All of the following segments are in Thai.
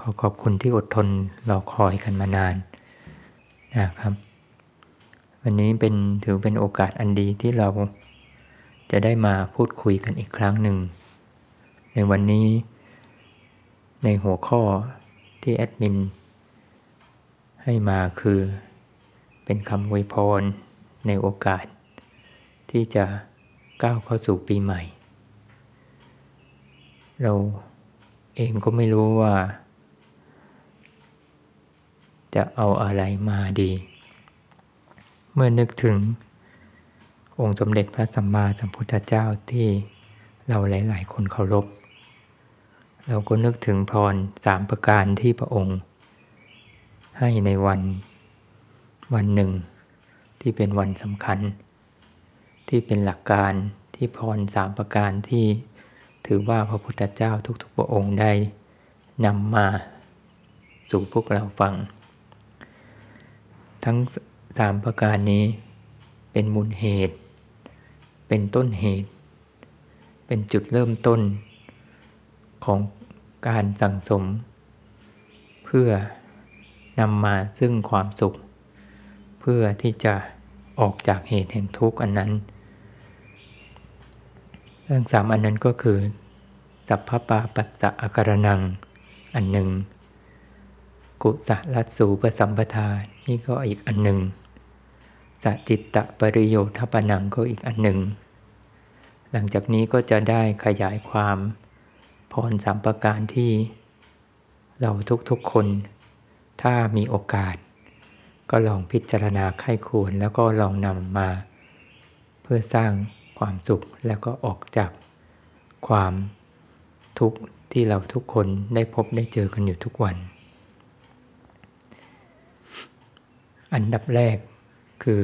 ขอขอบคุณที่อดทนรอคอยกันมานานนะครับวันนี้ถือเป็นโอกาสอันดีที่เราจะได้มาพูดคุยกันอีกครั้งหนึ่งในวันนี้ในหัวข้อที่แอดมินให้มาคือเป็นคำอวยพรในโอกาสที่จะก้าวเข้าสู่ปีใหม่เราเองก็ไม่รู้ว่าจะเอาอะไรมาดีเมื่อนึกถึงองค์สมเด็จพระสัมมาสัมพุทธเจ้าที่เราหลายๆคนเคารพเราก็นึกถึงพร3ประการที่พระองค์ให้ในวันหนึ่งที่เป็นวันสำคัญที่เป็นหลักการที่พร3ประการที่ถือว่าพระพุทธเจ้าทุกๆพระองค์ได้นำมาสู่พวกเราฟังทั้ง3ประการนี้เป็นมูลเหตุเป็นต้นเหตุเป็นจุดเริ่มต้นของการสั่งสมเพื่อนำมาซึ่งความสุขเพื่อที่จะออกจากเหตุแห่งทุกข์อันนั้นทั้งสามอันนั้นก็คือสัพพปาปัสสะอาการนังอันหนึ่งกุสลัสสูปสัมปทานี่ก็อีกอันหนึ่งสัจจิตตปริโยทปนังก็อีกอันหนึ่งหลังจากนี้ก็จะได้ขยายความพรสามประการที่เราทุกๆคนถ้ามีโอกาสก็ลองพิจารณาไข้ควรแล้วก็ลองนำมาเพื่อสร้างความสุขแล้วก็ออกจากความทุกข์ที่เราทุกคนได้พบได้เจอกันอยู่ทุกวันอันดับแรกคือ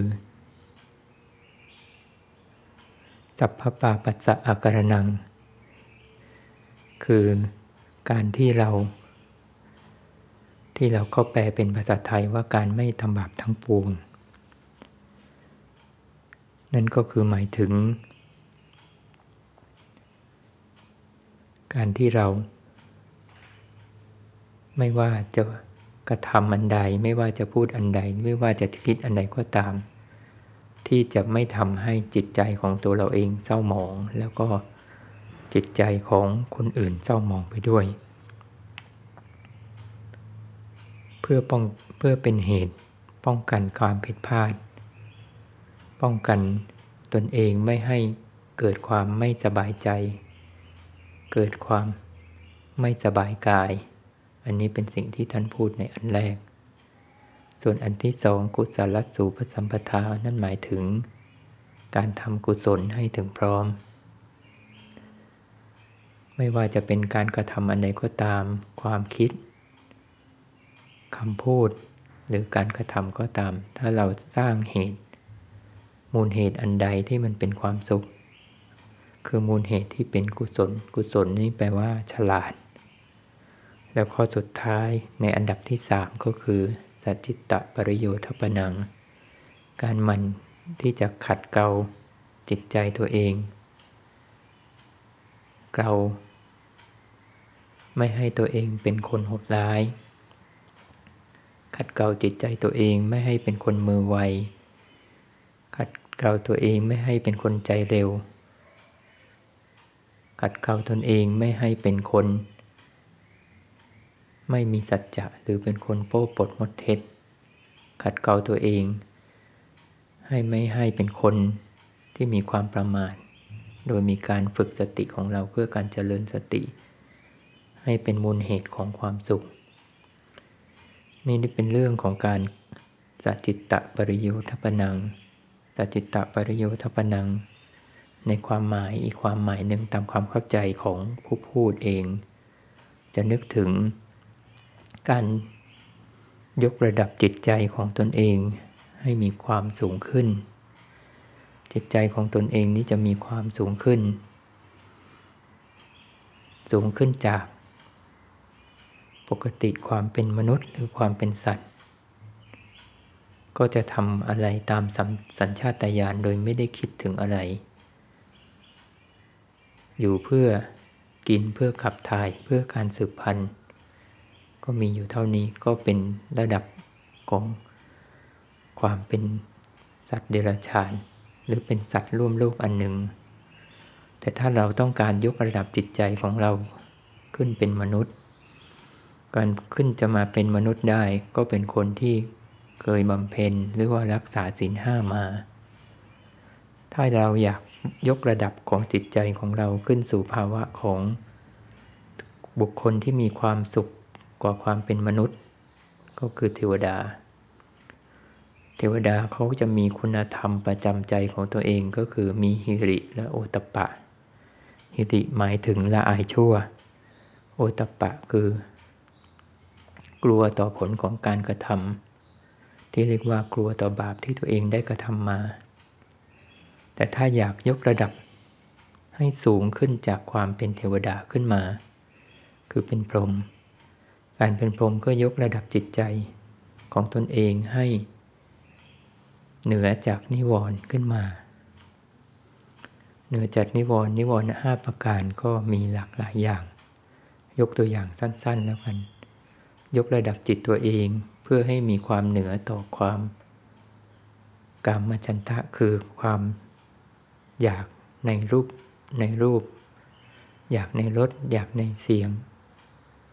สัพพปาปัสสะอาการนังคือการที่เราก็แปลเป็นภาษาไทยว่าการไม่ทำบาปทั้งปวงนั่นก็คือหมายถึงการที่เราไม่ว่าจะกระทำอันใดไม่ว่าจะพูดอันใดไม่ว่าจะคิดอันใดก็ตามที่จะไม่ทำให้จิตใจของตัวเราเองเศร้าหมองแล้วก็จิตใจของคนอื่นเศร้าหมองไปด้วยเพื่อเป็นเหตุป้องกันความผิดพลาดป้องกันตนเองไม่ให้เกิดความไม่สบายใจเกิดความไม่สบายกายอันนี้เป็นสิ่งที่ท่านพูดในอันแรกส่วนอันที่สองกุศลัสสูปสัมปทานั่นหมายถึงการทำกุศลให้ถึงพร้อมไม่ว่าจะเป็นการกระทำอันใดก็ตามความคิดคำพูดหรือการกระทำก็ตามถ้าเราสร้างเหตุมูลเหตุอันใดที่มันเป็นความสุขคือมูลเหตุที่เป็นกุศลกุศลนี่แปลว่าฉลาดแล้วข้อสุดท้ายในอันดับที่3ก็คือสัจจิตตปริโยทปนังการมันที่จะขัดเกลาจิตใจตัวเองเกลาไม่ให้ตัวเองเป็นคนโหดร้ายขัดเกลาจิตใจตัวเองไม่ให้เป็นคนมือไวขัดเกลาตัวเองไม่ให้เป็นคนใจเร็วขัดเกลาตนเองไม่ให้เป็นคนไม่มีสัจจะหรือเป็นคนโป้ปดมดเท็จขัดเกลาตัวเองให้ไม่ให้เป็นคนที่มีความประมาทโดยมีการฝึกสติของเราเพื่อการเจริญสติให้เป็นมูลเหตุของความสุขนี่เป็นเรื่องของการสัจจิตตปริโยทปนังสัจจิตตปริโยทปนังในความหมายอีกความหมายหนึ่งตามความเข้าใจของผู้พูดเองจะนึกถึงการยกระดับจิตใจของตนเองให้มีความสูงขึ้นจิตใจของตนเองนี้จะมีความสูงขึ้นจากปกติความเป็นมนุษย์หรือความเป็นสัตว์ก็จะทำอะไรตามสัญชาตญาณโดยไม่ได้คิดถึงอะไรอยู่เพื่อกินเพื่อขับถ่ายเพื่อการสืบพันธุ์ ก็มีอยู่เท่านี้ก็เป็นระดับของความเป็นสัตว์เดรัจฉานหรือเป็นสัตว์ร่วมโลกอันหนึ่งแต่ถ้าเราต้องการยกระดับจิตใจของเราขึ้นเป็นมนุษย์การขึ้นจะมาเป็นมนุษย์ได้ก็เป็นคนที่เคยบำเพ็ญหรือว่ารักษาศีลห้ามาถ้าเราอยากยกระดับของจิตใจของเราขึ้นสู่ภาวะของบุคคลที่มีความสุขกว่าความเป็นมนุษย์ก็คือเทวดาเทวดาเขาจะมีคุณธรรมประจำใจของตัวเองก็คือมีหิริและโอตตัปปะหิริหมายถึงละอายชั่วโอตตัปปะคือกลัวต่อผลของการกระทำที่เรียกว่ากลัวต่อบาปที่ตัวเองได้กระทำมาแต่ถ้าอยากยกระดับให้สูงขึ้นจากความเป็นเทวดาขึ้นมาคือเป็นพรหมการเป็นพรหมก็ยกระดับจิตใจของตนเองให้เหนือจากนิวรณ์ขึ้นมาเหนือจากนิวรณ์5ประการก็มีหลากหลายอย่างยกตัวอย่างสั้นๆแล้วกันยกระดับจิตตัวเองเพื่อให้มีความเหนือต่อความกามฉันทะคือความอยากในรูปอยากในรสอยากในเสียง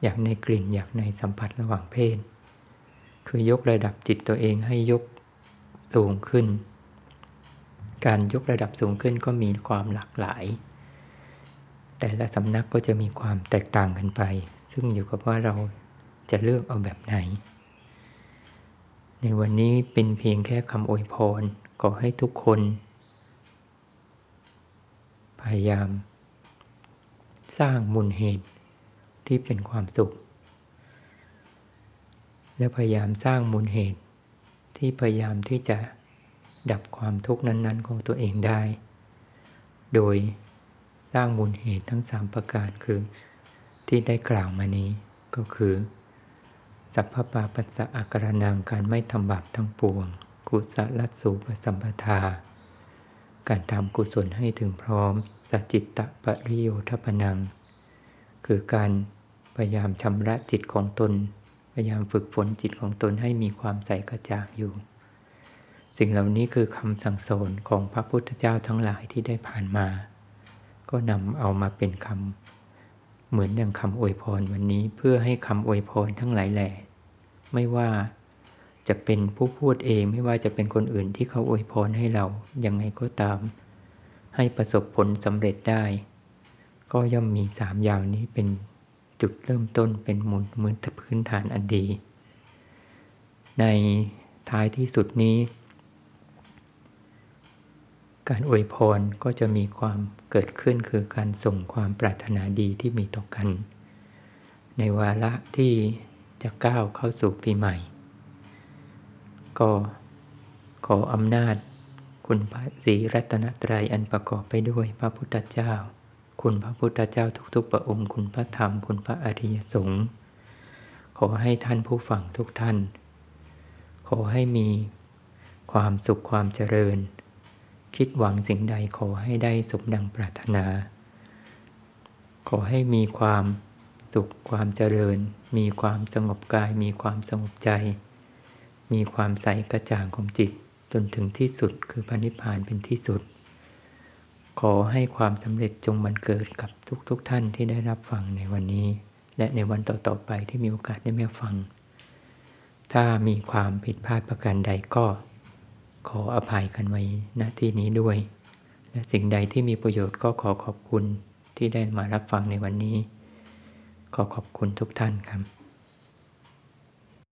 อยากในกลิ่นอยากในสัมผัสระหว่างเพศคือยกระดับจิตตัวเองให้ยกสูงขึ้นการยกระดับสูงขึ้นก็มีความหลากหลายแต่ละสำนักก็จะมีความแตกต่างกันไปซึ่งอยู่กับว่าเราจะเลือกเอาแบบไหนในวันนี้เป็นเพียงแค่คำอวยพรขอให้ทุกคนพยายามสร้างมูลเหตุที่เป็นความสุขและพยายามสร้างมูลเหตุที่พยายามที่จะดับความทุกข์นั้นๆของตัวเองได้โดยสร้างมูลเหตุทั้ง3ประการคือที่ได้กล่าวมานี้ก็คือสัพพปาปัสสะอาการนังการไม่ทำบาปทั้งปวงกุศลสูปสัมปทาการทำกุศลให้ถึงพร้อมสัจจิตตปริโยทปนังคือการพยายามชำระจิตของตนพยายามฝึกฝนจิตของตนให้มีความใสกระจ่างอยู่สิ่งเหล่านี้คือคำสั่งสอนของพระพุทธเจ้าทั้งหลายที่ได้ผ่านมาก็นำเอามาเป็นคำเหมือนอย่างคำอวยพรวันนี้เพื่อให้คำอวยพรทั้งหลายแหล่ไม่ว่าจะเป็นผู้พูดเองไม่ว่าจะเป็นคนอื่นที่เขาอวยพรให้เรายังไงก็ตามให้ประสบผลสำเร็จได้ก็ย่อมมี3อย่างนี้เป็นจุดเริ่มต้นเป็นมูลพื้นฐานอันดีในท้ายที่สุดนี้การอวยพรก็จะมีความเกิดขึ้นคือการส่งความปรารถนาดีที่มีต่อกันในวาระที่จะก้าวเข้าสู่ปีใหม่ก็ขออำนาจคุณพระศรีรัตนตรัยอันประกอบไปด้วยพระพุทธเจ้าคุณพระพุทธเจ้าทุกๆพระองค์คุณพระธรรมคุณพระอริยสงฆ์ขอให้ท่านผู้ฟังทุกท่านขอให้มีความสุขความเจริญคิดหวังสิ่งใดขอให้ได้สมดังปรารถนาขอให้มีความสุขความเจริญมีความสงบกายมีความสงบใจมีความใสกระจ่างของจิตจนถึงที่สุดคือพระนิพพานเป็นที่สุดขอให้ความสำเร็จจงบังเกิดกับทุกท่านที่ได้รับฟังในวันนี้และในวันต่อๆไปที่มีโอกาสได้มาฟังถ้ามีความผิดพลาดประการใดก็ขออภัยกันไว้ณที่นี้ด้วยและสิ่งใดที่มีประโยชน์ก็ขอขอบคุณที่ได้มารับฟังในวันนี้ขอขอบคุณทุกท่านครับ